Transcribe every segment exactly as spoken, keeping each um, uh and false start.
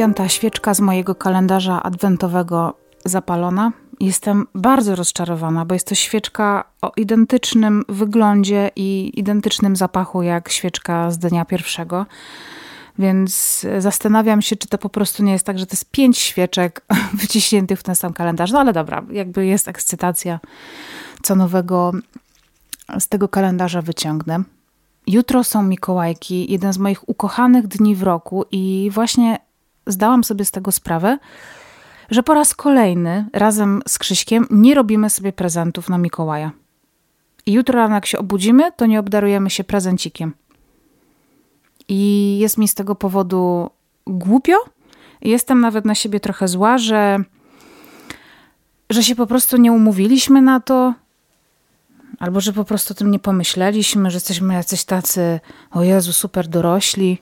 piąta świeczka z mojego kalendarza adwentowego zapalona. Jestem bardzo rozczarowana, bo jest to świeczka o identycznym wyglądzie i identycznym zapachu jak świeczka z dnia pierwszego. Więc zastanawiam się, czy to po prostu nie jest tak, że to jest pięć świeczek wyciśniętych w ten sam kalendarz. No ale dobra, jakby jest ekscytacja, co nowego z tego kalendarza wyciągnę. Jutro są Mikołajki, jeden z moich ukochanych dni w roku i właśnie zdałam sobie z tego sprawę, że po raz kolejny razem z Krzyśkiem nie robimy sobie prezentów na Mikołaja. I jutro rano jak się obudzimy, to nie obdarujemy się prezencikiem. I jest mi z tego powodu głupio. Jestem nawet na siebie trochę zła, że, że się po prostu nie umówiliśmy na to. Albo że po prostu o tym nie pomyśleliśmy, że jesteśmy jacyś tacy, o Jezu, super dorośli.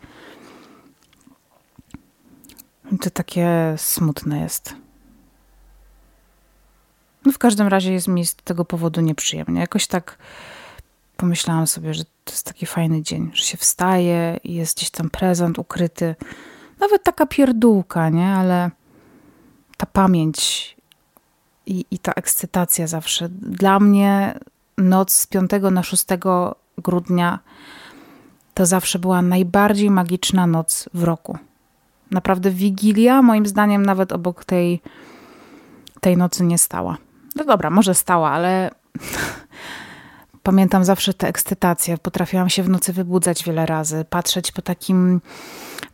I to takie smutne jest. No w każdym razie jest mi z tego powodu nieprzyjemnie. Jakoś tak pomyślałam sobie, że to jest taki fajny dzień, że się wstaje i jest gdzieś tam prezent ukryty. Nawet taka pierdółka, nie? Ale ta pamięć i, i ta ekscytacja zawsze. Dla mnie noc z piątego na szóstego grudnia to zawsze była najbardziej magiczna noc w roku. Naprawdę Wigilia moim zdaniem nawet obok tej, tej nocy nie stała. No dobra, może stała, ale pamiętam zawsze tę ekscytację. Potrafiłam się w nocy wybudzać wiele razy, patrzeć po takim,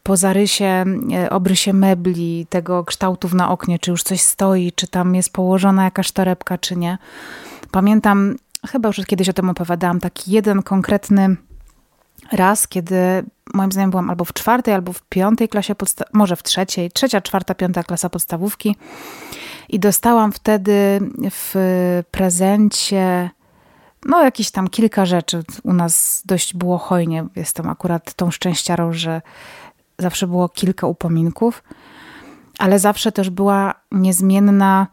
po zarysie, obrysie mebli, tego kształtów na oknie, czy już coś stoi, czy tam jest położona jakaś torebka, czy nie. Pamiętam, chyba już kiedyś o tym opowiadałam, taki jeden konkretny raz, kiedy moim zdaniem byłam albo w czwartej, albo w piątej klasie, podsta- może w trzeciej, trzecia, czwarta, piąta klasa podstawówki i dostałam wtedy w prezencie no jakieś tam kilka rzeczy. U nas dość było hojnie, jestem akurat tą szczęściarą, że zawsze było kilka upominków, ale zawsze też była niezmienna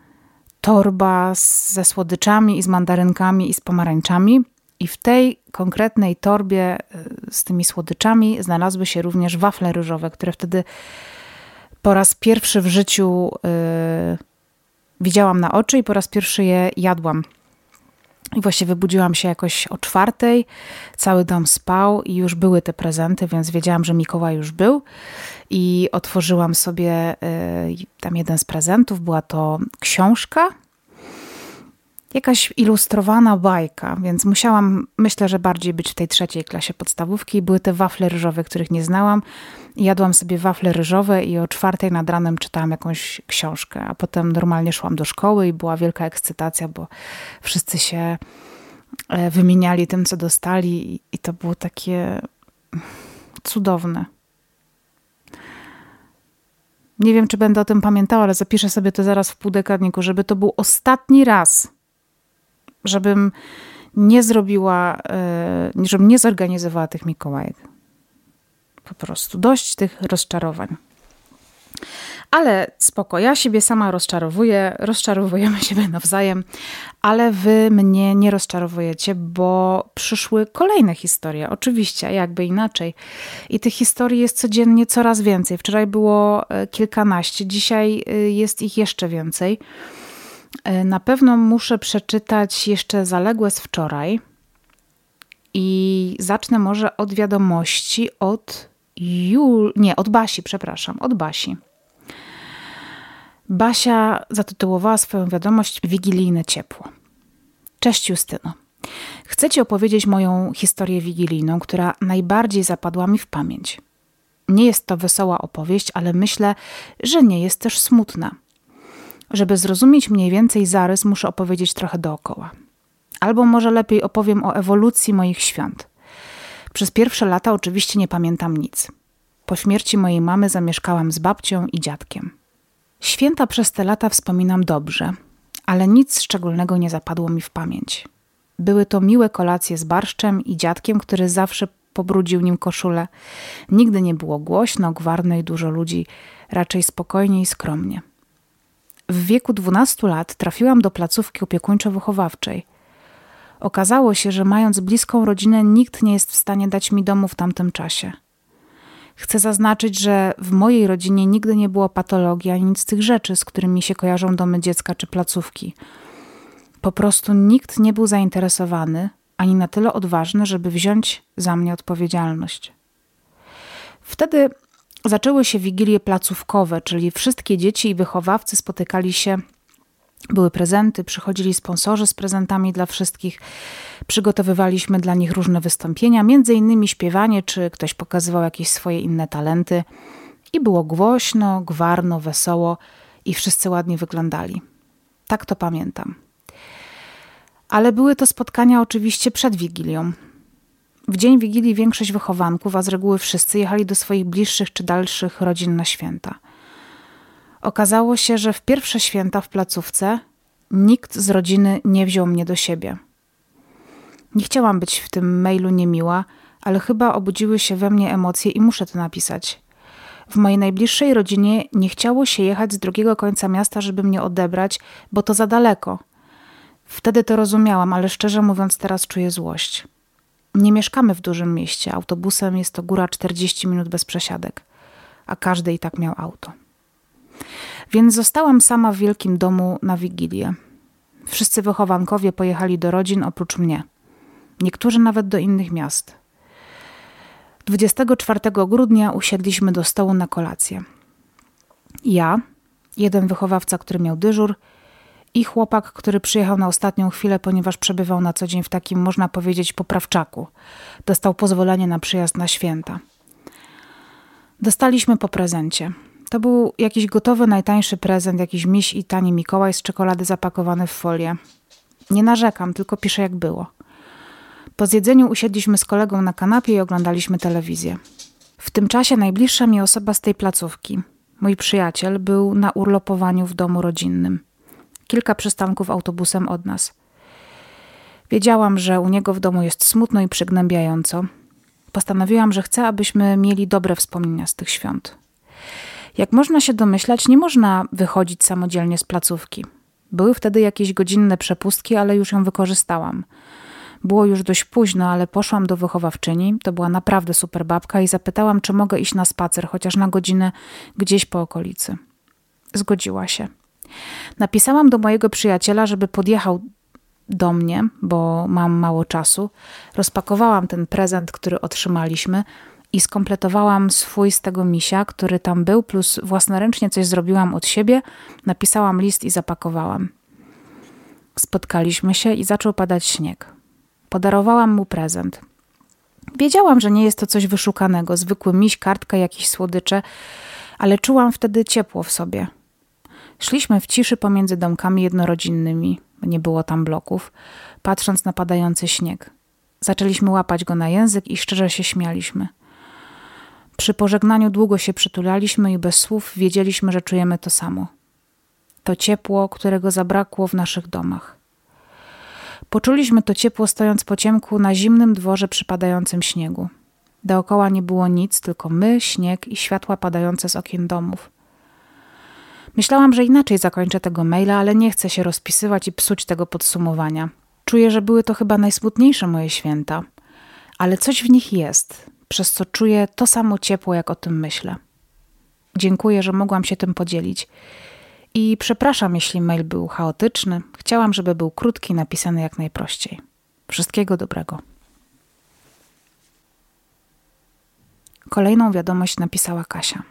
torba z, ze słodyczami i z mandarynkami i z pomarańczami. I w tej konkretnej torbie z tymi słodyczami znalazły się również wafle ryżowe, które wtedy po raz pierwszy w życiu yy, widziałam na oczy i po raz pierwszy je jadłam. I właśnie wybudziłam się jakoś o czwartej, cały dom spał i już były te prezenty, więc wiedziałam, że Mikołaj już był. I otworzyłam sobie yy, tam jeden z prezentów, była to książka, jakaś ilustrowana bajka, więc musiałam, myślę, że bardziej być w tej trzeciej klasie podstawówki. Były te wafle ryżowe, których nie znałam. Jadłam sobie wafle ryżowe i o czwartej nad ranem czytałam jakąś książkę, a potem normalnie szłam do szkoły i była wielka ekscytacja, bo wszyscy się wymieniali tym, co dostali i to było takie cudowne. Nie wiem, czy będę o tym pamiętała, ale zapiszę sobie to zaraz w półdekadniku, żeby to był ostatni raz, żebym nie zrobiła, żebym nie zorganizowała tych Mikołajek. Po prostu dość tych rozczarowań. Ale spoko, ja siebie sama rozczarowuję, rozczarowujemy siebie nawzajem, ale wy mnie nie rozczarowujecie, bo przyszły kolejne historie, oczywiście, jakby inaczej. I tych historii jest codziennie coraz więcej. Wczoraj było kilkanaście, dzisiaj jest ich jeszcze więcej. Na pewno muszę przeczytać jeszcze zaległe z wczoraj i zacznę może od wiadomości od Jul... Nie, od Basi, przepraszam, od Basi. Basia zatytułowała swoją wiadomość Wigilijne ciepło. Cześć Justyno. Chcę Ci opowiedzieć moją historię wigilijną, która najbardziej zapadła mi w pamięć. Nie jest to wesoła opowieść, ale myślę, że nie jest też smutna. Żeby zrozumieć mniej więcej zarys, muszę opowiedzieć trochę dookoła. Albo może lepiej opowiem o ewolucji moich świąt. Przez pierwsze lata oczywiście nie pamiętam nic. Po śmierci mojej mamy zamieszkałam z babcią i dziadkiem. Święta przez te lata wspominam dobrze, ale nic szczególnego nie zapadło mi w pamięć. Były to miłe kolacje z barszczem i dziadkiem, który zawsze pobrudził nim koszulę. Nigdy nie było głośno, gwarno i dużo ludzi, raczej spokojnie i skromnie. W wieku dwunastu lat trafiłam do placówki opiekuńczo-wychowawczej. Okazało się, że mając bliską rodzinę, nikt nie jest w stanie dać mi domu w tamtym czasie. Chcę zaznaczyć, że w mojej rodzinie nigdy nie było patologii ani nic z tych rzeczy, z którymi się kojarzą domy dziecka czy placówki. Po prostu nikt nie był zainteresowany ani na tyle odważny, żeby wziąć za mnie odpowiedzialność. Wtedy zaczęły się wigilie placówkowe, czyli wszystkie dzieci i wychowawcy spotykali się, były prezenty, przychodzili sponsorzy z prezentami dla wszystkich, przygotowywaliśmy dla nich różne wystąpienia, między innymi śpiewanie, czy ktoś pokazywał jakieś swoje inne talenty i było głośno, gwarno, wesoło i wszyscy ładnie wyglądali. Tak to pamiętam. Ale były to spotkania oczywiście przed Wigilią. W dzień Wigilii większość wychowanków, a z reguły wszyscy, jechali do swoich bliższych czy dalszych rodzin na święta. Okazało się, że w pierwsze święta w placówce nikt z rodziny nie wziął mnie do siebie. Nie chciałam być w tym mailu niemiła, ale chyba obudziły się we mnie emocje i muszę to napisać. W mojej najbliższej rodzinie nie chciało się jechać z drugiego końca miasta, żeby mnie odebrać, bo to za daleko. Wtedy to rozumiałam, ale szczerze mówiąc teraz czuję złość. Nie mieszkamy w dużym mieście, autobusem jest to góra czterdzieści minut bez przesiadek, a każdy i tak miał auto. Więc zostałam sama w wielkim domu na Wigilię. Wszyscy wychowankowie pojechali do rodzin oprócz mnie. Niektórzy nawet do innych miast. dwudziestego czwartego grudnia usiedliśmy do stołu na kolację. Ja, jeden wychowawca, który miał dyżur, i chłopak, który przyjechał na ostatnią chwilę, ponieważ przebywał na co dzień w takim, można powiedzieć, poprawczaku. Dostał pozwolenie na przyjazd na święta. Dostaliśmy po prezencie. To był jakiś gotowy, najtańszy prezent, jakiś miś i tani Mikołaj z czekolady zapakowany w folię. Nie narzekam, tylko piszę jak było. Po zjedzeniu usiedliśmy z kolegą na kanapie i oglądaliśmy telewizję. W tym czasie najbliższa mi osoba z tej placówki, mój przyjaciel, był na urlopowaniu w domu rodzinnym. Kilka przystanków autobusem od nas. Wiedziałam, że u niego w domu jest smutno i przygnębiająco. Postanowiłam, że chcę, abyśmy mieli dobre wspomnienia z tych świąt. Jak można się domyślać, nie można wychodzić samodzielnie z placówki. Były wtedy jakieś godzinne przepustki, ale już ją wykorzystałam. Było już dość późno, ale poszłam do wychowawczyni, to była naprawdę super babka, i zapytałam, czy mogę iść na spacer, chociaż na godzinę gdzieś po okolicy. Zgodziła się. Napisałam do mojego przyjaciela, żeby podjechał do mnie, bo mam mało czasu. Rozpakowałam ten prezent, który otrzymaliśmy, i skompletowałam swój z tego misia, który tam był, plus własnoręcznie coś zrobiłam od siebie, napisałam list i zapakowałam. Spotkaliśmy się i zaczął padać śnieg. Podarowałam mu prezent. Wiedziałam, że nie jest to coś wyszukanego, zwykły miś, kartka, jakieś słodycze, ale czułam wtedy ciepło w sobie. Szliśmy w ciszy pomiędzy domkami jednorodzinnymi, nie było tam bloków, patrząc na padający śnieg. Zaczęliśmy łapać go na język i szczerze się śmialiśmy. Przy pożegnaniu długo się przytulaliśmy i bez słów wiedzieliśmy, że czujemy to samo. To ciepło, którego zabrakło w naszych domach. Poczuliśmy to ciepło stojąc po ciemku na zimnym dworze przy padającym śniegu. Dookoła nie było nic, tylko my, śnieg i światła padające z okien domów. Myślałam, że inaczej zakończę tego maila, ale nie chcę się rozpisywać i psuć tego podsumowania. Czuję, że były to chyba najsmutniejsze moje święta, ale coś w nich jest, przez co czuję to samo ciepło, jak o tym myślę. Dziękuję, że mogłam się tym podzielić. I przepraszam, jeśli mail był chaotyczny. Chciałam, żeby był krótki, napisany jak najprościej. Wszystkiego dobrego. Kolejną wiadomość napisała Kasia.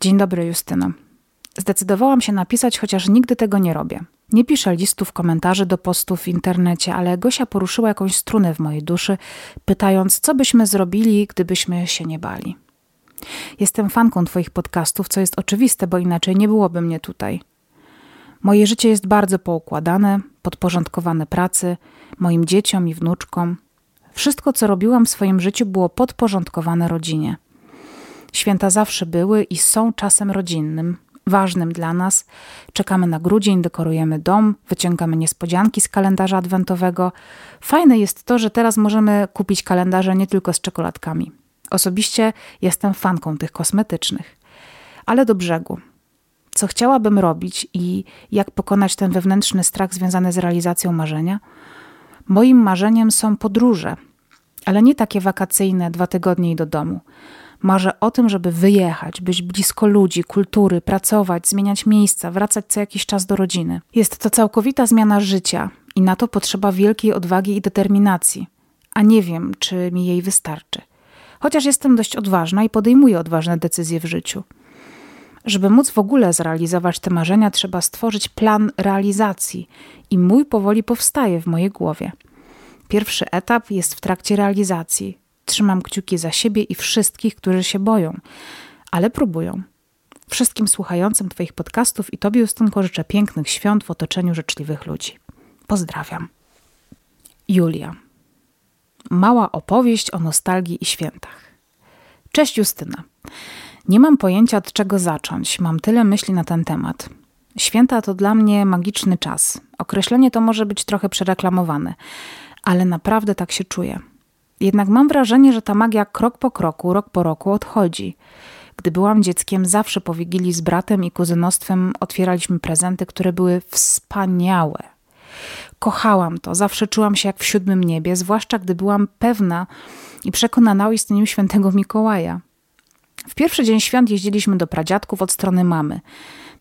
Dzień dobry, Justyno. Zdecydowałam się napisać, chociaż nigdy tego nie robię. Nie piszę listów, komentarzy do postów w internecie, ale Gosia poruszyła jakąś strunę w mojej duszy, pytając, co byśmy zrobili, gdybyśmy się nie bali. Jestem fanką twoich podcastów, co jest oczywiste, bo inaczej nie byłoby mnie tutaj. Moje życie jest bardzo poukładane, podporządkowane pracy, moim dzieciom i wnuczkom. Wszystko, co robiłam w swoim życiu, było podporządkowane rodzinie. Święta zawsze były i są czasem rodzinnym, ważnym dla nas. Czekamy na grudzień, dekorujemy dom, wyciągamy niespodzianki z kalendarza adwentowego. Fajne jest to, że teraz możemy kupić kalendarze nie tylko z czekoladkami. Osobiście jestem fanką tych kosmetycznych. Ale do brzegu. Co chciałabym robić i jak pokonać ten wewnętrzny strach związany z realizacją marzenia? Moim marzeniem są podróże, ale nie takie wakacyjne, dwa tygodnie i do domu. Marzę o tym, żeby wyjechać, być blisko ludzi, kultury, pracować, zmieniać miejsca, wracać co jakiś czas do rodziny. Jest to całkowita zmiana życia i na to potrzeba wielkiej odwagi i determinacji, a nie wiem, czy mi jej wystarczy. Chociaż jestem dość odważna i podejmuję odważne decyzje w życiu. Żeby móc w ogóle zrealizować te marzenia, trzeba stworzyć plan realizacji i mój powoli powstaje w mojej głowie. Pierwszy etap jest w trakcie realizacji. Trzymam kciuki za siebie i wszystkich, którzy się boją, ale próbują. Wszystkim słuchającym Twoich podcastów i Tobie, Justynko, życzę pięknych świąt w otoczeniu życzliwych ludzi. Pozdrawiam. Julia. Mała opowieść o nostalgii i świętach. Cześć Justyna. Nie mam pojęcia, od czego zacząć. Mam tyle myśli na ten temat. Święta to dla mnie magiczny czas. Określenie to może być trochę przereklamowane, ale naprawdę tak się czuję. Jednak mam wrażenie, że ta magia krok po kroku, rok po roku odchodzi. Gdy byłam dzieckiem, zawsze po Wigilii z bratem i kuzynostwem otwieraliśmy prezenty, które były wspaniałe. Kochałam to, zawsze czułam się jak w siódmym niebie, zwłaszcza gdy byłam pewna i przekonana o istnieniu świętego Mikołaja. W pierwszy dzień świąt jeździliśmy do pradziadków od strony mamy.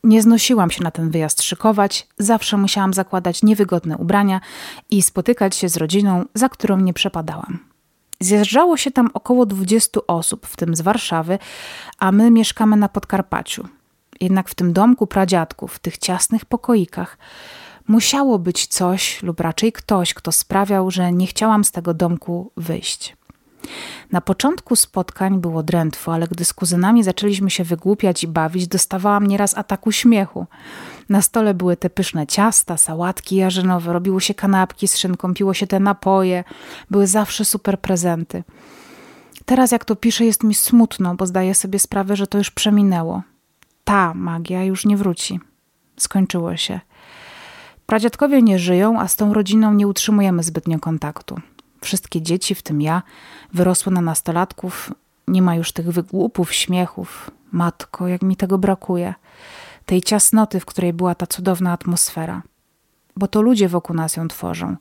Nie znosiłam się na ten wyjazd szykować, zawsze musiałam zakładać niewygodne ubrania i spotykać się z rodziną, za którą nie przepadałam. Zjeżdżało się tam około dwudziestu osób, w tym z Warszawy, a my mieszkamy na Podkarpaciu. Jednak w tym domku pradziadków, w tych ciasnych pokoikach, musiało być coś lub raczej ktoś, kto sprawiał, że nie chciałam z tego domku wyjść. Na początku spotkań było drętwo, ale gdy z kuzynami zaczęliśmy się wygłupiać i bawić, dostawałam nieraz ataku śmiechu. Na stole były te pyszne ciasta, sałatki jarzynowe, robiło się kanapki z szynką, piło się te napoje, były zawsze super prezenty. Teraz jak to piszę, jest mi smutno, bo zdaję sobie sprawę, że to już przeminęło. Ta magia już nie wróci. Skończyło się. Pradziadkowie nie żyją, a z tą rodziną nie utrzymujemy zbytnio kontaktu. Wszystkie dzieci, w tym ja, wyrosły na nastolatków. Nie ma już tych wygłupów, śmiechów. Matko, jak mi tego brakuje. Tej ciasnoty, w której była ta cudowna atmosfera. Bo to ludzie wokół nas ją tworzą.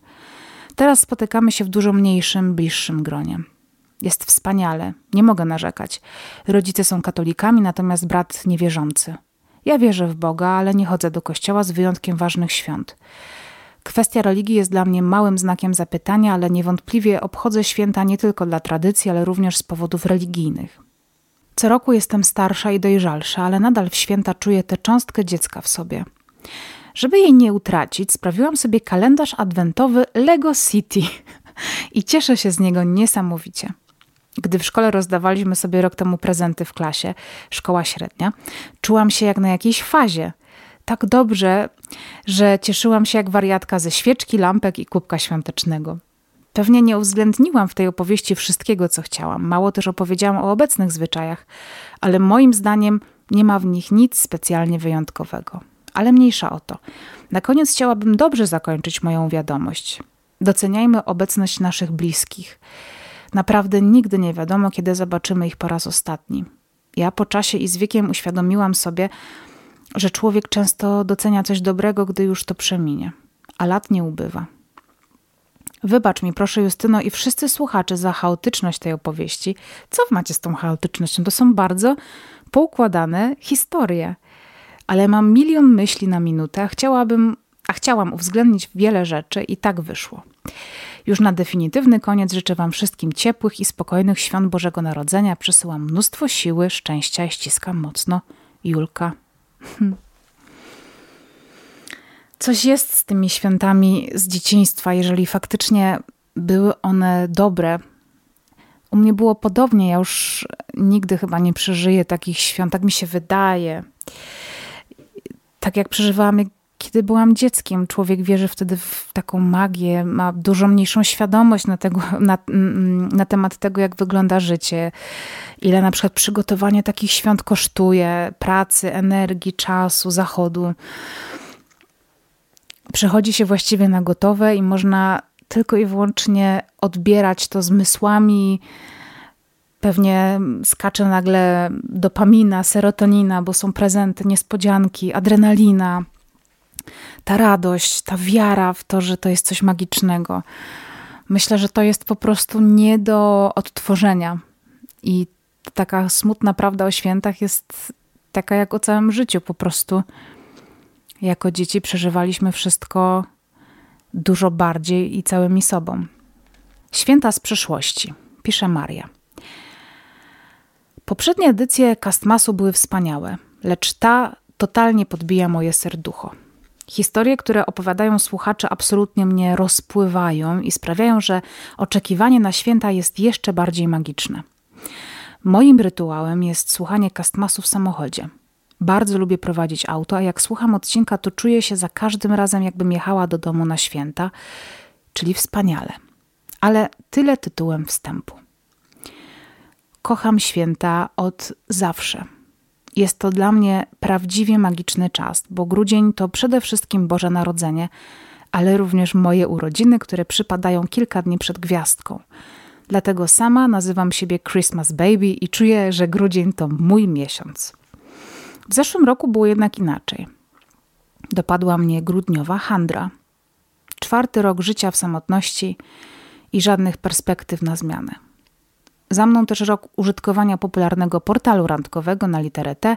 Teraz spotykamy się w dużo mniejszym, bliższym gronie. Jest wspaniale. Nie mogę narzekać. Rodzice są katolikami, natomiast brat niewierzący. Ja wierzę w Boga, ale nie chodzę do kościoła z wyjątkiem ważnych świąt. Kwestia religii jest dla mnie małym znakiem zapytania, ale niewątpliwie obchodzę święta nie tylko dla tradycji, ale również z powodów religijnych. Co roku jestem starsza i dojrzalsza, ale nadal w święta czuję tę cząstkę dziecka w sobie. Żeby jej nie utracić, sprawiłam sobie kalendarz adwentowy Lego City i cieszę się z niego niesamowicie. Gdy w szkole rozdawaliśmy sobie rok temu prezenty w klasie, szkoła średnia, czułam się jak na jakiejś fazie. Tak dobrze, że cieszyłam się jak wariatka ze świeczki, lampek i kubka świątecznego. Pewnie nie uwzględniłam w tej opowieści wszystkiego, co chciałam. Mało też opowiedziałam o obecnych zwyczajach, ale moim zdaniem nie ma w nich nic specjalnie wyjątkowego. Ale mniejsza o to. Na koniec chciałabym dobrze zakończyć moją wiadomość. Doceniajmy obecność naszych bliskich. Naprawdę nigdy nie wiadomo, kiedy zobaczymy ich po raz ostatni. Ja po czasie i z wiekiem uświadomiłam sobie, że człowiek często docenia coś dobrego, gdy już to przeminie, a lat nie ubywa. Wybacz mi proszę Justyno i wszyscy słuchacze za chaotyczność tej opowieści. Co macie z tą chaotycznością? To są bardzo poukładane historie. Ale mam milion myśli na minutę, a chciałabym, a chciałam uwzględnić wiele rzeczy i tak wyszło. Już na definitywny koniec życzę Wam wszystkim ciepłych i spokojnych świąt Bożego Narodzenia. Przesyłam mnóstwo siły, szczęścia i ściskam mocno. Julka. Coś jest z tymi świętami z dzieciństwa, jeżeli faktycznie były one dobre. U mnie było podobnie, ja już nigdy chyba nie przeżyję takich świąt, tak mi się wydaje. Tak jak przeżywałam, kiedy byłam dzieckiem, człowiek wierzy wtedy w taką magię, ma dużo mniejszą świadomość na, tego, na, na temat tego, jak wygląda życie, ile na przykład przygotowanie takich świąt kosztuje, pracy, energii, czasu, zachodu. Przechodzi się właściwie na gotowe i można tylko i wyłącznie odbierać to zmysłami. Pewnie skacze nagle dopamina, serotonina, bo są prezenty, niespodzianki, adrenalina. Ta radość, ta wiara w to, że to jest coś magicznego. Myślę, że to jest po prostu nie do odtworzenia. I taka smutna prawda o świętach jest taka jak o całym życiu. Po prostu jako dzieci przeżywaliśmy wszystko dużo bardziej i całymi sobą. Święta z przeszłości, pisze Maria. Poprzednie edycje Castmasu były wspaniałe, lecz ta totalnie podbija moje serducho. Historie, które opowiadają słuchacze, absolutnie mnie rozpływają i sprawiają, że oczekiwanie na święta jest jeszcze bardziej magiczne. Moim rytuałem jest słuchanie Castmasu w samochodzie. Bardzo lubię prowadzić auto, a jak słucham odcinka, to czuję się za każdym razem, jakbym jechała do domu na święta, czyli wspaniale. Ale tyle tytułem wstępu. Kocham święta od zawsze. Jest to dla mnie prawdziwie magiczny czas, bo grudzień to przede wszystkim Boże Narodzenie, ale również moje urodziny, które przypadają kilka dni przed gwiazdką. Dlatego sama nazywam siebie Christmas Baby i czuję, że grudzień to mój miesiąc. W zeszłym roku było jednak inaczej. Dopadła mnie grudniowa handra. Czwarty rok życia w samotności i żadnych perspektyw na zmianę. Za mną też rok użytkowania popularnego portalu randkowego na literę T,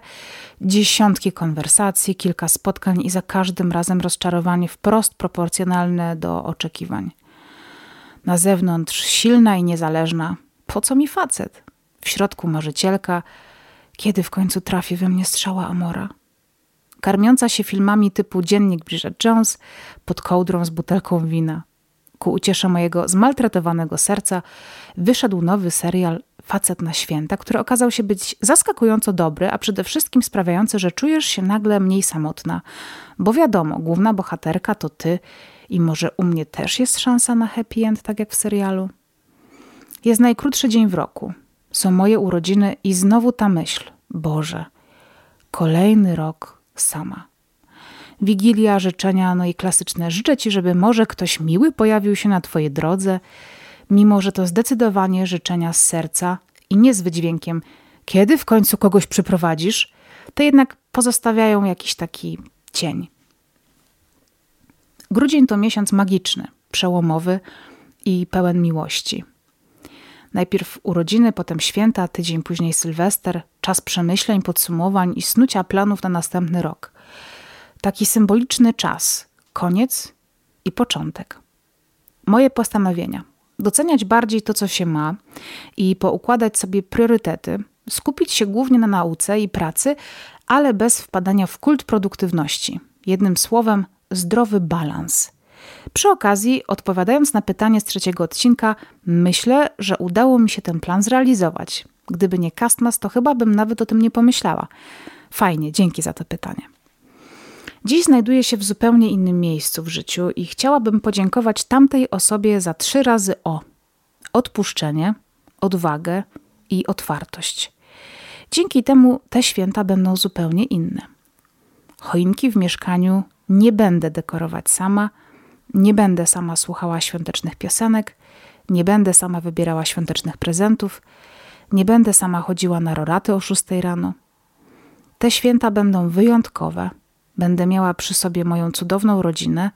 dziesiątki konwersacji, kilka spotkań i za każdym razem rozczarowanie wprost proporcjonalne do oczekiwań. Na zewnątrz silna i niezależna. Po co mi facet? W środku marzycielka. Kiedy w końcu trafi we mnie strzała Amora? Karmiąca się filmami typu Dziennik Bridget Jones pod kołdrą z butelką wina. Ku uciesze mojego zmaltretowanego serca wyszedł nowy serial Facet na święta, który okazał się być zaskakująco dobry, a przede wszystkim sprawiający, że czujesz się nagle mniej samotna. Bo wiadomo, główna bohaterka to ty i może u mnie też jest szansa na happy end, tak jak w serialu. Jest najkrótszy dzień w roku. Są moje urodziny i znowu ta myśl. Boże, kolejny rok sama. Wigilia, życzenia, no i klasyczne życzę ci, żeby może ktoś miły pojawił się na twojej drodze, mimo że to zdecydowanie życzenia z serca i nie z wydźwiękiem kiedy w końcu kogoś przyprowadzisz, to jednak pozostawiają jakiś taki cień. Grudzień to miesiąc magiczny, przełomowy i pełen miłości. Najpierw urodziny, potem święta, tydzień później Sylwester, czas przemyśleń, podsumowań i snucia planów na następny rok. Taki symboliczny czas, koniec i początek. Moje postanowienia. Doceniać bardziej to, co się ma i poukładać sobie priorytety, skupić się głównie na nauce i pracy, ale bez wpadania w kult produktywności. Jednym słowem, zdrowy balans. Przy okazji, odpowiadając na pytanie z trzeciego odcinka, myślę, że udało mi się ten plan zrealizować. Gdyby nie Castmas, to chyba bym nawet o tym nie pomyślała. Fajnie, dzięki za to pytanie. Dziś znajduję się w zupełnie innym miejscu w życiu i chciałabym podziękować tamtej osobie za trzy razy O. Odpuszczenie, odwagę i otwartość. Dzięki temu te święta będą zupełnie inne. Choinki w mieszkaniu nie będę dekorować sama, nie będę sama słuchała świątecznych piosenek, nie będę sama wybierała świątecznych prezentów, nie będę sama chodziła na roraty o szóstej rano. Te święta będą wyjątkowe. Będę miała przy sobie moją cudowną rodzinę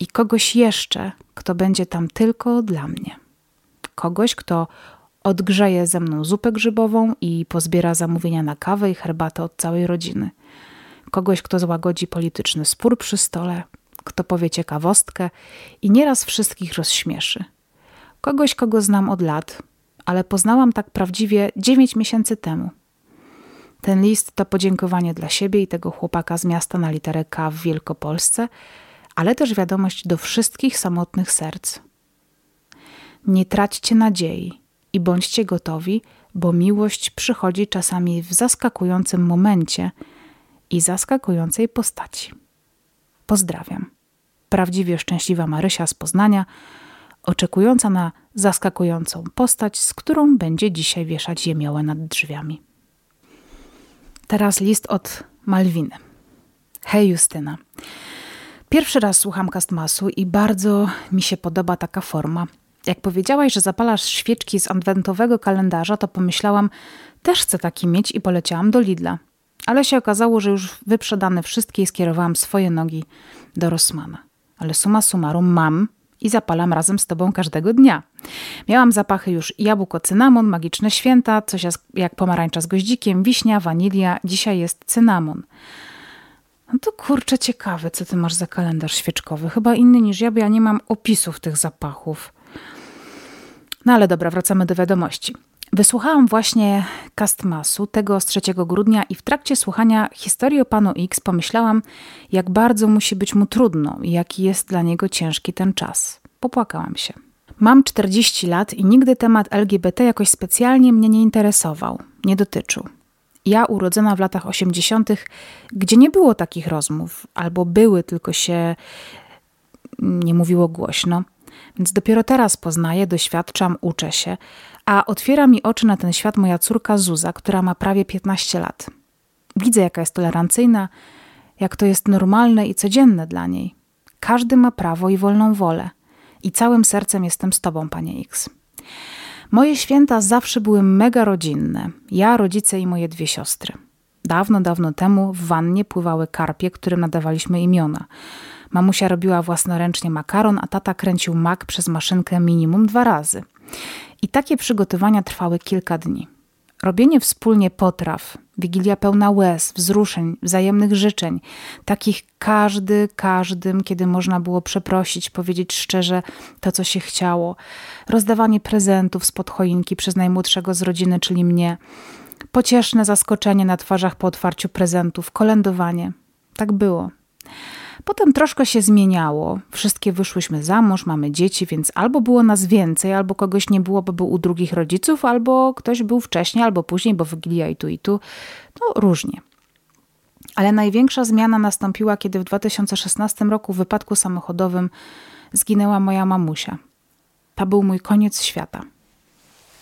i kogoś jeszcze, kto będzie tam tylko dla mnie. Kogoś, kto odgrzeje ze mną zupę grzybową i pozbiera zamówienia na kawę i herbatę od całej rodziny. Kogoś, kto złagodzi polityczny spór przy stole, kto powie ciekawostkę i nieraz wszystkich rozśmieszy. Kogoś, kogo znam od lat, ale poznałam tak prawdziwie dziewięć miesięcy temu. Ten list to podziękowanie dla siebie i tego chłopaka z miasta na literę K w Wielkopolsce, ale też wiadomość do wszystkich samotnych serc. Nie traćcie nadziei i bądźcie gotowi, bo miłość przychodzi czasami w zaskakującym momencie i zaskakującej postaci. Pozdrawiam. Prawdziwie szczęśliwa Marysia z Poznania, oczekująca na zaskakującą postać, z którą będzie dzisiaj wieszać jemiołę nad drzwiami. Teraz list od Malwiny. Hej Justyna. Pierwszy raz słucham Castmasu i bardzo mi się podoba taka forma. Jak powiedziałaś, że zapalasz świeczki z adwentowego kalendarza, to pomyślałam, też chcę taki mieć i poleciałam do Lidla. Ale się okazało, że już wyprzedane wszystkie i skierowałam swoje nogi do Rossmana. Ale summa summarum mam i zapalam razem z Tobą każdego dnia. Miałam zapachy już jabłko, cynamon, magiczne święta, coś jak pomarańcza z goździkiem, wiśnia, wanilia, dzisiaj jest cynamon. No to kurczę ciekawe, co Ty masz za kalendarz świeczkowy. Chyba inny niż ja, bo ja nie mam opisów tych zapachów. No ale dobra, wracamy do wiadomości. Wysłuchałam właśnie CASTMASu, tego z trzeciego grudnia i w trakcie słuchania historii o Panu X pomyślałam, jak bardzo musi być mu trudno i jaki jest dla niego ciężki ten czas. Popłakałam się. Mam czterdzieści lat i nigdy temat L G B T jakoś specjalnie mnie nie interesował, nie dotyczył. Ja urodzona w latach osiemdziesiątych, gdzie nie było takich rozmów, albo były, tylko się nie mówiło głośno. Więc dopiero teraz poznaję, doświadczam, uczę się, a otwiera mi oczy na ten świat moja córka Zuza, która ma prawie piętnaście lat. Widzę, jaka jest tolerancyjna, jak to jest normalne i codzienne dla niej. Każdy ma prawo i wolną wolę. I całym sercem jestem z Tobą, Panie X. Moje święta zawsze były mega rodzinne. Ja, rodzice i moje dwie siostry. Dawno, dawno temu w wannie pływały karpie, którym nadawaliśmy imiona. Mamusia robiła własnoręcznie makaron, a tata kręcił mak przez maszynkę minimum dwa razy. I takie przygotowania trwały kilka dni. Robienie wspólnie potraw, wigilia pełna łez, wzruszeń, wzajemnych życzeń, takich każdy, każdym, kiedy można było przeprosić, powiedzieć szczerze to, co się chciało. Rozdawanie prezentów spod choinki przez najmłodszego z rodziny, czyli mnie. Pocieszne zaskoczenie na twarzach po otwarciu prezentów, kolędowanie. Tak było. Potem troszkę się zmieniało. Wszystkie wyszłyśmy za mąż, mamy dzieci, więc albo było nas więcej, albo kogoś nie było, bo był u drugich rodziców, albo ktoś był wcześniej, albo później, bo wygilia i tu, i tu. No różnie. Ale największa zmiana nastąpiła, kiedy w dwa tysiące szesnastym roku w wypadku samochodowym zginęła moja mamusia. To był mój koniec świata.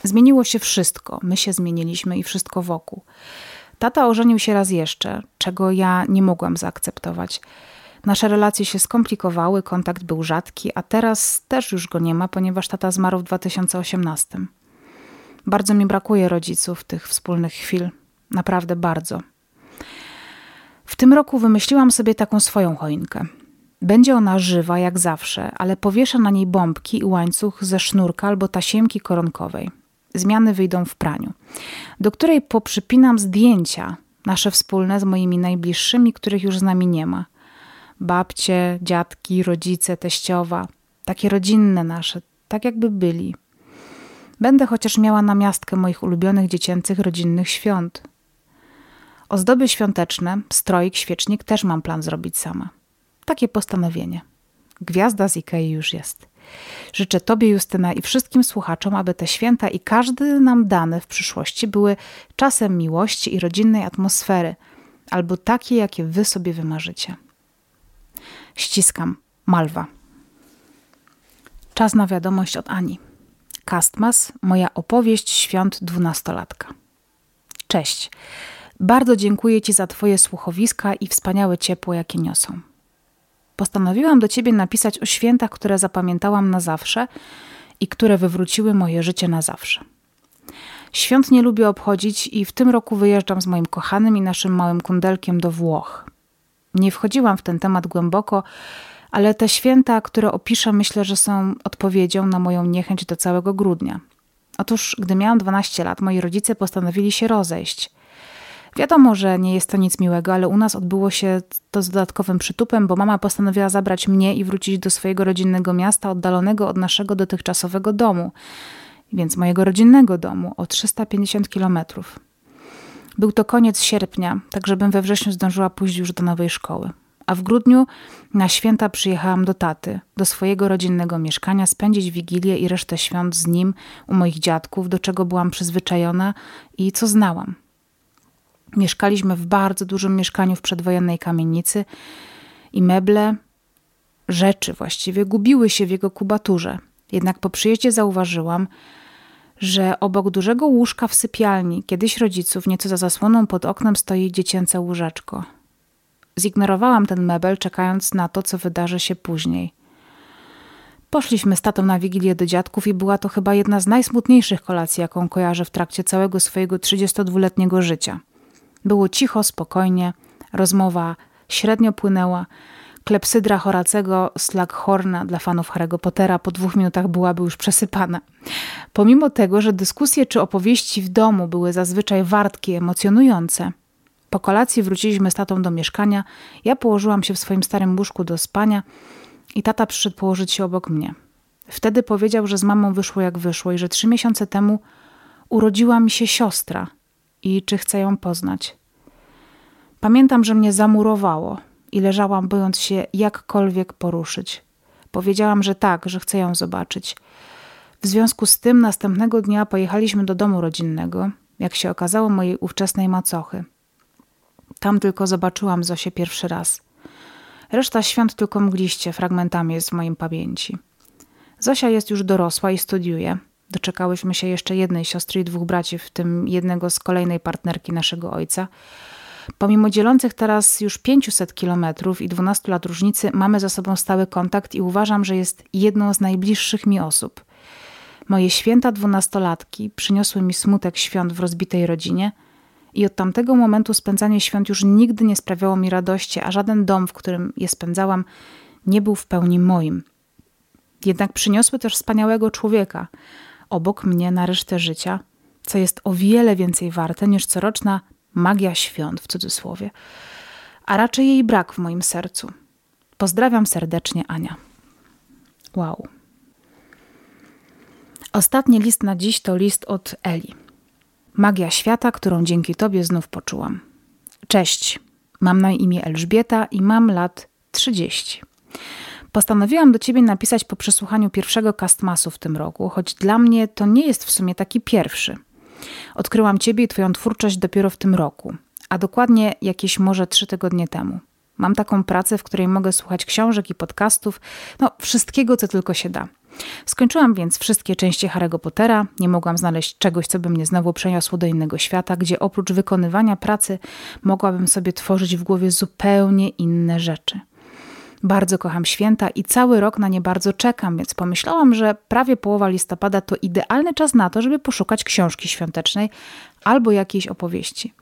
Zmieniło się wszystko. My się zmieniliśmy i wszystko wokół. Tata ożenił się raz jeszcze, czego ja nie mogłam zaakceptować. Nasze relacje się skomplikowały, kontakt był rzadki, a teraz też już go nie ma, ponieważ tata zmarł w dwa tysiące osiemnastym. Bardzo mi brakuje rodziców, tych wspólnych chwil. Naprawdę bardzo. W tym roku wymyśliłam sobie taką swoją choinkę. Będzie ona żywa jak zawsze, ale powieszę na niej bombki i łańcuch ze sznurka albo tasiemki koronkowej. Zmiany wyjdą w praniu, do której poprzypinam zdjęcia nasze wspólne z moimi najbliższymi, których już z nami nie ma. Babcie, dziadki, rodzice, teściowa. Takie rodzinne nasze, tak jakby byli. Będę chociaż miała namiastkę moich ulubionych dziecięcych rodzinnych świąt. Ozdoby świąteczne, stroik, świecznik też mam plan zrobić sama. Takie postanowienie. Gwiazda z Ikei już jest. Życzę Tobie, Justyna, i wszystkim słuchaczom, aby te święta i każdy nam dany w przyszłości były czasem miłości i rodzinnej atmosfery, albo takie, jakie Wy sobie wymarzycie. Ściskam. Malwa. Czas na wiadomość od Ani. CASTMAS, moja opowieść świąt dwunastolatka. Cześć. Bardzo dziękuję Ci za Twoje słuchowiska i wspaniałe ciepło, jakie niosą. Postanowiłam do Ciebie napisać o świętach, które zapamiętałam na zawsze i które wywróciły moje życie na zawsze. Świąt nie lubię obchodzić i w tym roku wyjeżdżam z moim kochanym i naszym małym kundelkiem do Włoch. Nie wchodziłam w ten temat głęboko, ale te święta, które opiszę, myślę, że są odpowiedzią na moją niechęć do całego grudnia. Otóż, gdy miałam dwanaście lat, moi rodzice postanowili się rozejść. Wiadomo, że nie jest to nic miłego, ale u nas odbyło się to z dodatkowym przytupem, bo mama postanowiła zabrać mnie i wrócić do swojego rodzinnego miasta, oddalonego od naszego dotychczasowego domu, więc mojego rodzinnego domu, o trzysta pięćdziesiąt kilometrów. Był to koniec sierpnia, tak żebym we wrześniu zdążyła pójść już do nowej szkoły. A w grudniu na święta przyjechałam do taty, do swojego rodzinnego mieszkania, spędzić Wigilię i resztę świąt z nim u moich dziadków, do czego byłam przyzwyczajona i co znałam. Mieszkaliśmy w bardzo dużym mieszkaniu w przedwojennej kamienicy i meble, rzeczy właściwie, gubiły się w jego kubaturze. Jednak po przyjeździe zauważyłam, że obok dużego łóżka w sypialni, kiedyś rodziców, nieco za zasłoną pod oknem stoi dziecięce łóżeczko. Zignorowałam ten mebel, czekając na to, co wydarzy się później. Poszliśmy z tatą na Wigilię do dziadków i była to chyba jedna z najsmutniejszych kolacji, jaką kojarzę w trakcie całego swojego trzydziestodwuletniego życia. Było cicho, spokojnie, rozmowa średnio płynęła, klepsydra Horacego Slughorna dla fanów Harry'ego Pottera po dwóch minutach byłaby już przesypana. Pomimo tego, że dyskusje czy opowieści w domu były zazwyczaj wartkie, emocjonujące, po kolacji wróciliśmy z tatą do mieszkania, ja położyłam się w swoim starym łóżku do spania i tata przyszedł położyć się obok mnie. Wtedy powiedział, że z mamą wyszło jak wyszło i że trzy miesiące temu urodziła mi się siostra i czy chcę ją poznać. Pamiętam, że mnie zamurowało i leżałam, bojąc się jakkolwiek poruszyć. Powiedziałam, że tak, że chcę ją zobaczyć. W związku z tym następnego dnia pojechaliśmy do domu rodzinnego, jak się okazało, mojej ówczesnej macochy. Tam tylko zobaczyłam Zosię pierwszy raz. Reszta świąt tylko mgliście, fragmentami jest w moim pamięci. Zosia jest już dorosła i studiuje. Doczekałyśmy się jeszcze jednej siostry i dwóch braci, w tym jednego z kolejnej partnerki naszego ojca. Pomimo dzielących teraz już pięćset kilometrów i dwunastu lat różnicy, mamy ze sobą stały kontakt i uważam, że jest jedną z najbliższych mi osób. Moje święta dwunastolatki przyniosły mi smutek świąt w rozbitej rodzinie i od tamtego momentu spędzanie świąt już nigdy nie sprawiało mi radości, a żaden dom, w którym je spędzałam, nie był w pełni moim. Jednak przyniosły też wspaniałego człowieka obok mnie na resztę życia, co jest o wiele więcej warte niż coroczna magia świąt w cudzysłowie, a raczej jej brak w moim sercu. Pozdrawiam serdecznie, Ania. Wow. Ostatni list na dziś to list od Eli. Magia świata, którą dzięki tobie znów poczułam. Cześć, mam na imię Elżbieta i mam lat trzydzieści. Postanowiłam do ciebie napisać po przesłuchaniu pierwszego CASTMASu w tym roku, choć dla mnie to nie jest w sumie taki pierwszy. Odkryłam ciebie i twoją twórczość dopiero w tym roku, a dokładnie jakieś może trzy tygodnie temu. Mam taką pracę, w której mogę słuchać książek i podcastów, no wszystkiego, co tylko się da. Skończyłam więc wszystkie części Harry'ego Pottera, nie mogłam znaleźć czegoś, co by mnie znowu przeniosło do innego świata, gdzie oprócz wykonywania pracy mogłabym sobie tworzyć w głowie zupełnie inne rzeczy. Bardzo kocham święta i cały rok na nie bardzo czekam, więc pomyślałam, że prawie połowa listopada to idealny czas na to, żeby poszukać książki świątecznej albo jakiejś opowieści.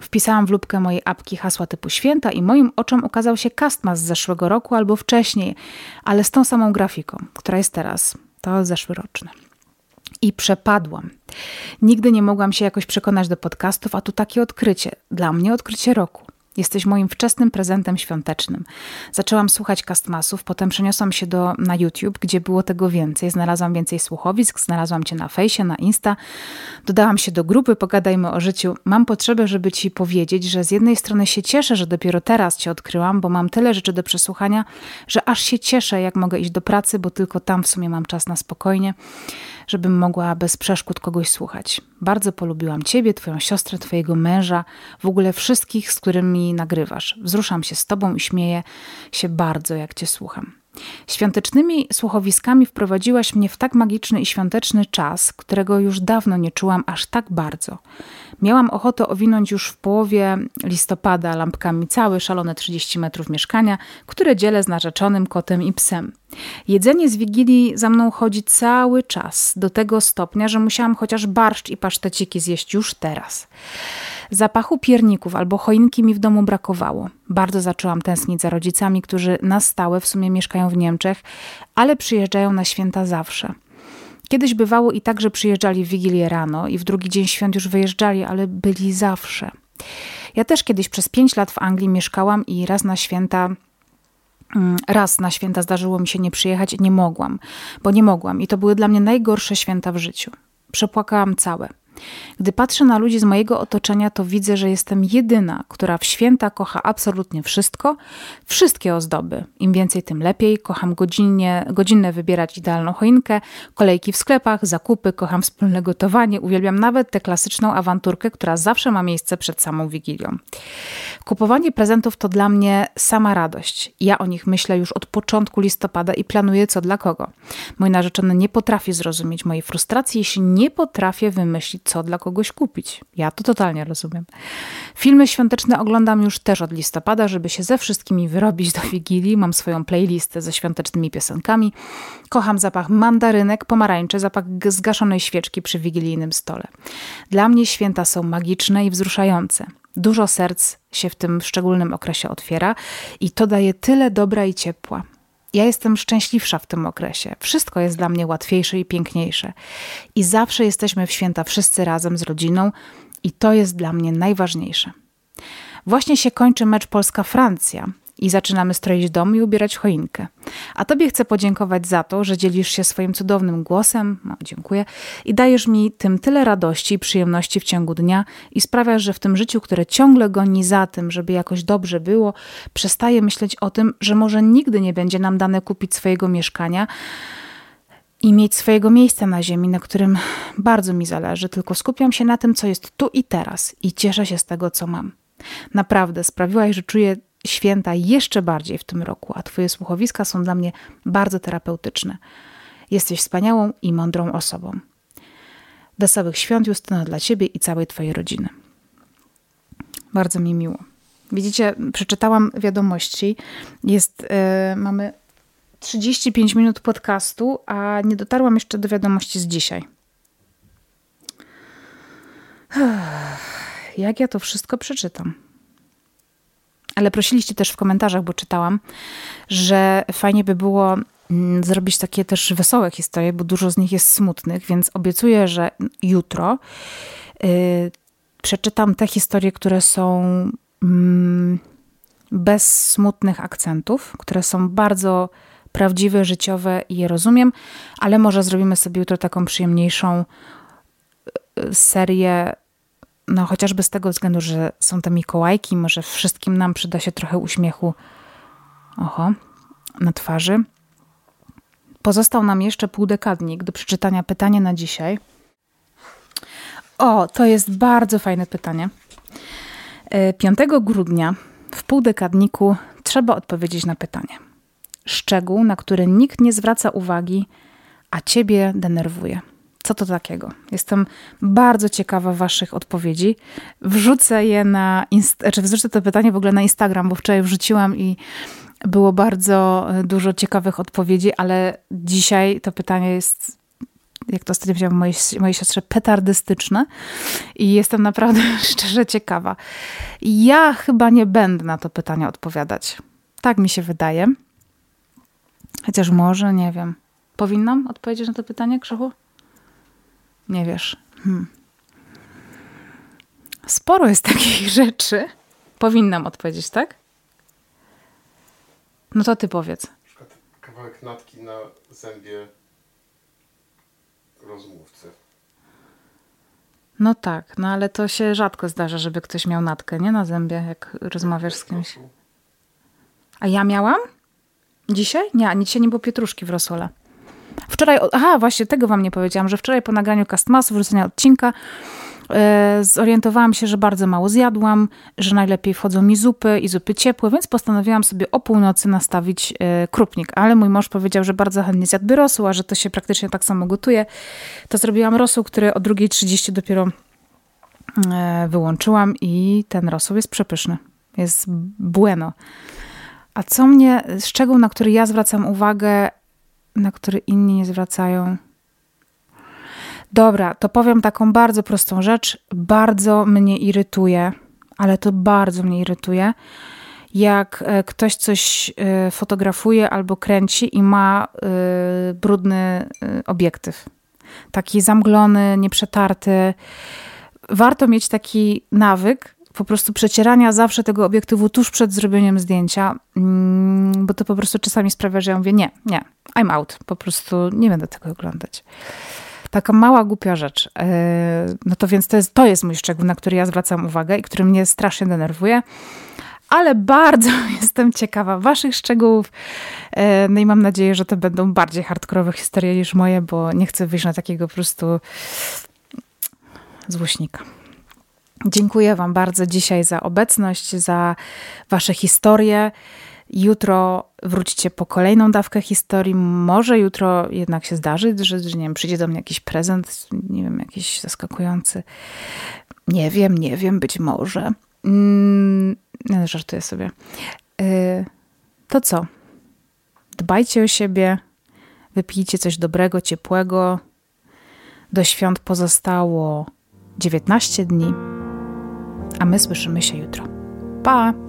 Wpisałam w lupkę mojej apki hasła typu święta i moim oczom ukazał się CASTMAS z zeszłego roku albo wcześniej, ale z tą samą grafiką, która jest teraz, to zeszłoroczne. I przepadłam. Nigdy nie mogłam się jakoś przekonać do podcastów, a tu takie odkrycie, dla mnie odkrycie roku. Jesteś moim wczesnym prezentem świątecznym. Zaczęłam słuchać CASTMASów, potem przeniosłam się do, na YouTube, gdzie było tego więcej. Znalazłam więcej słuchowisk, znalazłam cię na fejsie, na Insta. Dodałam się do grupy Pogadajmy o życiu. Mam potrzebę, żeby ci powiedzieć, że z jednej strony się cieszę, że dopiero teraz cię odkryłam, bo mam tyle rzeczy do przesłuchania, że aż się cieszę, jak mogę iść do pracy, bo tylko tam w sumie mam czas na spokojnie, żebym mogła bez przeszkód kogoś słuchać. Bardzo polubiłam ciebie, twoją siostrę, twojego męża, w ogóle wszystkich, z którymi nagrywasz. Wzruszam się z tobą i śmieję się bardzo, jak cię słucham. Świątecznymi słuchowiskami wprowadziłaś mnie w tak magiczny i świąteczny czas, którego już dawno nie czułam aż tak bardzo. Miałam ochotę owinąć już w połowie listopada lampkami całe szalone trzydzieści metrów mieszkania, które dzielę z narzeczonym, kotem i psem. Jedzenie z Wigilii za mną chodzi cały czas, do tego stopnia, że musiałam chociaż barszcz i paszteciki zjeść już teraz. Zapachu pierników albo choinki mi w domu brakowało. Bardzo zaczęłam tęsknić za rodzicami, którzy na stałe w sumie mieszkają w Niemczech, ale przyjeżdżają na święta zawsze. Kiedyś bywało i tak, że przyjeżdżali w Wigilię rano i w drugi dzień świąt już wyjeżdżali, ale byli zawsze. Ja też kiedyś przez pięć lat w Anglii mieszkałam i raz na święta... Raz na święta zdarzyło mi się nie przyjechać i nie mogłam, bo nie mogłam i to były dla mnie najgorsze święta w życiu. Przepłakałam całe. Gdy patrzę na ludzi z mojego otoczenia, to widzę, że jestem jedyna, która w święta kocha absolutnie wszystko, wszystkie ozdoby. Im więcej, tym lepiej. Kocham godzinnie, godzinę wybierać idealną choinkę, kolejki w sklepach, zakupy, kocham wspólne gotowanie. Uwielbiam nawet tę klasyczną awanturkę, która zawsze ma miejsce przed samą Wigilią. Kupowanie prezentów to dla mnie sama radość. Ja o nich myślę już od początku listopada i planuję co dla kogo. Mój narzeczony nie potrafi zrozumieć mojej frustracji, jeśli nie potrafię wymyślić, co dla kogoś kupić. Ja to totalnie rozumiem. Filmy świąteczne oglądam już też od listopada, żeby się ze wszystkimi wyrobić do Wigilii. Mam swoją playlistę ze świątecznymi piosenkami. Kocham zapach mandarynek, pomarańczy, zapach zgaszonej świeczki przy wigilijnym stole. Dla mnie święta są magiczne i wzruszające. Dużo serc się w tym szczególnym okresie otwiera i to daje tyle dobra i ciepła. Ja jestem szczęśliwsza w tym okresie. Wszystko jest dla mnie łatwiejsze i piękniejsze. I zawsze jesteśmy w święta wszyscy razem z rodziną i to jest dla mnie najważniejsze. Właśnie się kończy mecz Polska-Francja i zaczynamy stroić dom i ubierać choinkę. A Tobie chcę podziękować za to, że dzielisz się swoim cudownym głosem, no, dziękuję, i dajesz mi tym tyle radości i przyjemności w ciągu dnia i sprawiasz, że w tym życiu, które ciągle goni za tym, żeby jakoś dobrze było, przestaję myśleć o tym, że może nigdy nie będzie nam dane kupić swojego mieszkania i mieć swojego miejsca na ziemi, na którym bardzo mi zależy, tylko skupiam się na tym, co jest tu i teraz i cieszę się z tego, co mam. Naprawdę, sprawiłaś, że czuję święta jeszcze bardziej w tym roku, a Twoje słuchowiska są dla mnie bardzo terapeutyczne. Jesteś wspaniałą i mądrą osobą. Wesołych świąt, Justyno, dla Ciebie i całej Twojej rodziny. Bardzo mi miło. Widzicie, przeczytałam wiadomości. Jest, yy, mamy trzydzieści pięć minut podcastu, a nie dotarłam jeszcze do wiadomości z dzisiaj. Jak ja to wszystko przeczytam? Ale prosiliście też w komentarzach, bo czytałam, że fajnie by było zrobić takie też wesołe historie, bo dużo z nich jest smutnych, więc obiecuję, że jutro yy, przeczytam te historie, które są yy, bez smutnych akcentów, które są bardzo prawdziwe, życiowe i je rozumiem, ale może zrobimy sobie jutro taką przyjemniejszą yy, serię. No chociażby z tego względu, że są te Mikołajki, może wszystkim nam przyda się trochę uśmiechu oho, na twarzy. Pozostał nam jeszcze półdekadnik do przeczytania. Pytanie na dzisiaj. O, to jest bardzo fajne pytanie. piątego grudnia w półdekadniku trzeba odpowiedzieć na pytanie. Szczegół, na który nikt nie zwraca uwagi, a ciebie denerwuje. Co to takiego? Jestem bardzo ciekawa waszych odpowiedzi. Wrzucę je na... Inst- czy wrzucę to pytanie w ogóle na Instagram, bo wczoraj wrzuciłam i było bardzo dużo ciekawych odpowiedzi, ale dzisiaj to pytanie jest, jak to ostatnio powiedziałam mojej, mojej siostrze, petardystyczne i jestem naprawdę szczerze ciekawa. Ja chyba nie będę na to pytanie odpowiadać. Tak mi się wydaje. Chociaż może, nie wiem. Powinnam odpowiedzieć na to pytanie, Krzychu? Nie wiesz. Hmm. Sporo jest takich rzeczy. Powinnam odpowiedzieć, tak? No to ty powiedz. Na przykład kawałek natki na zębie rozmówcy. No tak, no ale to się rzadko zdarza, żeby ktoś miał natkę, nie? Na zębie, jak rozmawiasz z kimś. A ja miałam? Dzisiaj? Nie, dzisiaj nie było pietruszki w rosole. Wczoraj, aha, właśnie tego wam nie powiedziałam, że wczoraj po nagraniu CASTMASu, wrzucenia odcinka, yy, zorientowałam się, że bardzo mało zjadłam, że najlepiej wchodzą mi zupy i zupy ciepłe, więc postanowiłam sobie o północy nastawić yy, krupnik, ale mój mąż powiedział, że bardzo chętnie zjadłby rosół, a że to się praktycznie tak samo gotuje. To zrobiłam rosół, który o drugiej trzydzieści dopiero yy, wyłączyłam i ten rosół jest przepyszny, jest bueno. A co mnie, szczegół, na który ja zwracam uwagę, na który inni nie zwracają. Dobra, to powiem taką bardzo prostą rzecz. Bardzo mnie irytuje, ale to bardzo mnie irytuje, jak ktoś coś fotografuje albo kręci i ma brudny obiektyw. Taki zamglony, nieprzetarty. Warto mieć taki nawyk, po prostu przecierania zawsze tego obiektywu tuż przed zrobieniem zdjęcia, bo to po prostu czasami sprawia, że ja mówię nie, nie, I'm out, po prostu nie będę tego oglądać. Taka mała, głupia rzecz. No to więc to jest, to jest mój szczegół, na który ja zwracam uwagę i który mnie strasznie denerwuje, ale bardzo jestem ciekawa waszych szczegółów, no i mam nadzieję, że to będą bardziej hardkorowe historie niż moje, bo nie chcę wyjść na takiego po prostu złośnika. Dziękuję wam bardzo dzisiaj za obecność, za wasze historie. Jutro wróćcie po kolejną dawkę historii. Może jutro jednak się zdarzy, że, że nie wiem, przyjdzie do mnie jakiś prezent, nie wiem, jakiś zaskakujący. Nie wiem, nie wiem, być może. Mm, żartuję sobie. Yy, to co? Dbajcie o siebie, wypijcie coś dobrego, ciepłego. Do świąt pozostało dziewiętnaście dni. a my słyszymy się jutro. Pa!